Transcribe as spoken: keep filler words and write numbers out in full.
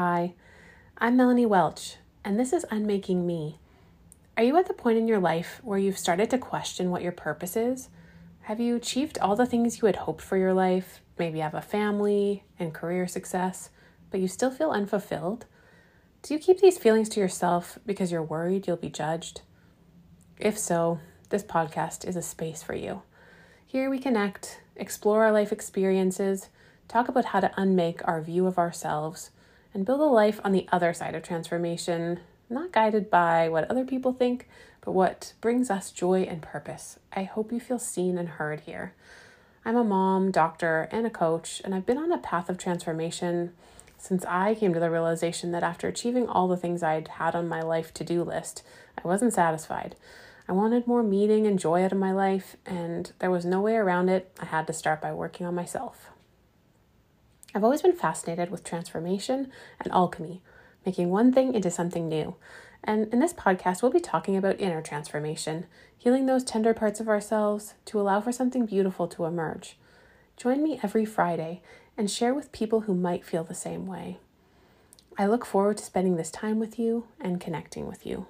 Hi, I'm Melanie Welch, and this is Unmaking Me. Are you at the point in your life where you've started to question what your purpose is? Have you achieved all the things you had hoped for your life? Maybe you have a family and career success, but you still feel unfulfilled? Do you keep these feelings to yourself because you're worried you'll be judged? If so, this podcast is a space for you. Here we connect, explore our life experiences, talk about how to unmake our view of ourselves, and build a life on the other side of transformation, not guided by what other people think, but what brings us joy and purpose. I hope you feel seen and heard here. I'm a mom, doctor, and a coach, and I've been on a path of transformation since I came to the realization that after achieving all the things I'd had on my life to-do list, I wasn't satisfied. I wanted more meaning and joy out of my life, and there was no way around it. I had to start by working on myself. I've always been fascinated with transformation and alchemy, making one thing into something new. And in this podcast, we'll be talking about inner transformation, healing those tender parts of ourselves to allow for something beautiful to emerge. Join me every Friday and share with people who might feel the same way. I look forward to spending this time with you and connecting with you.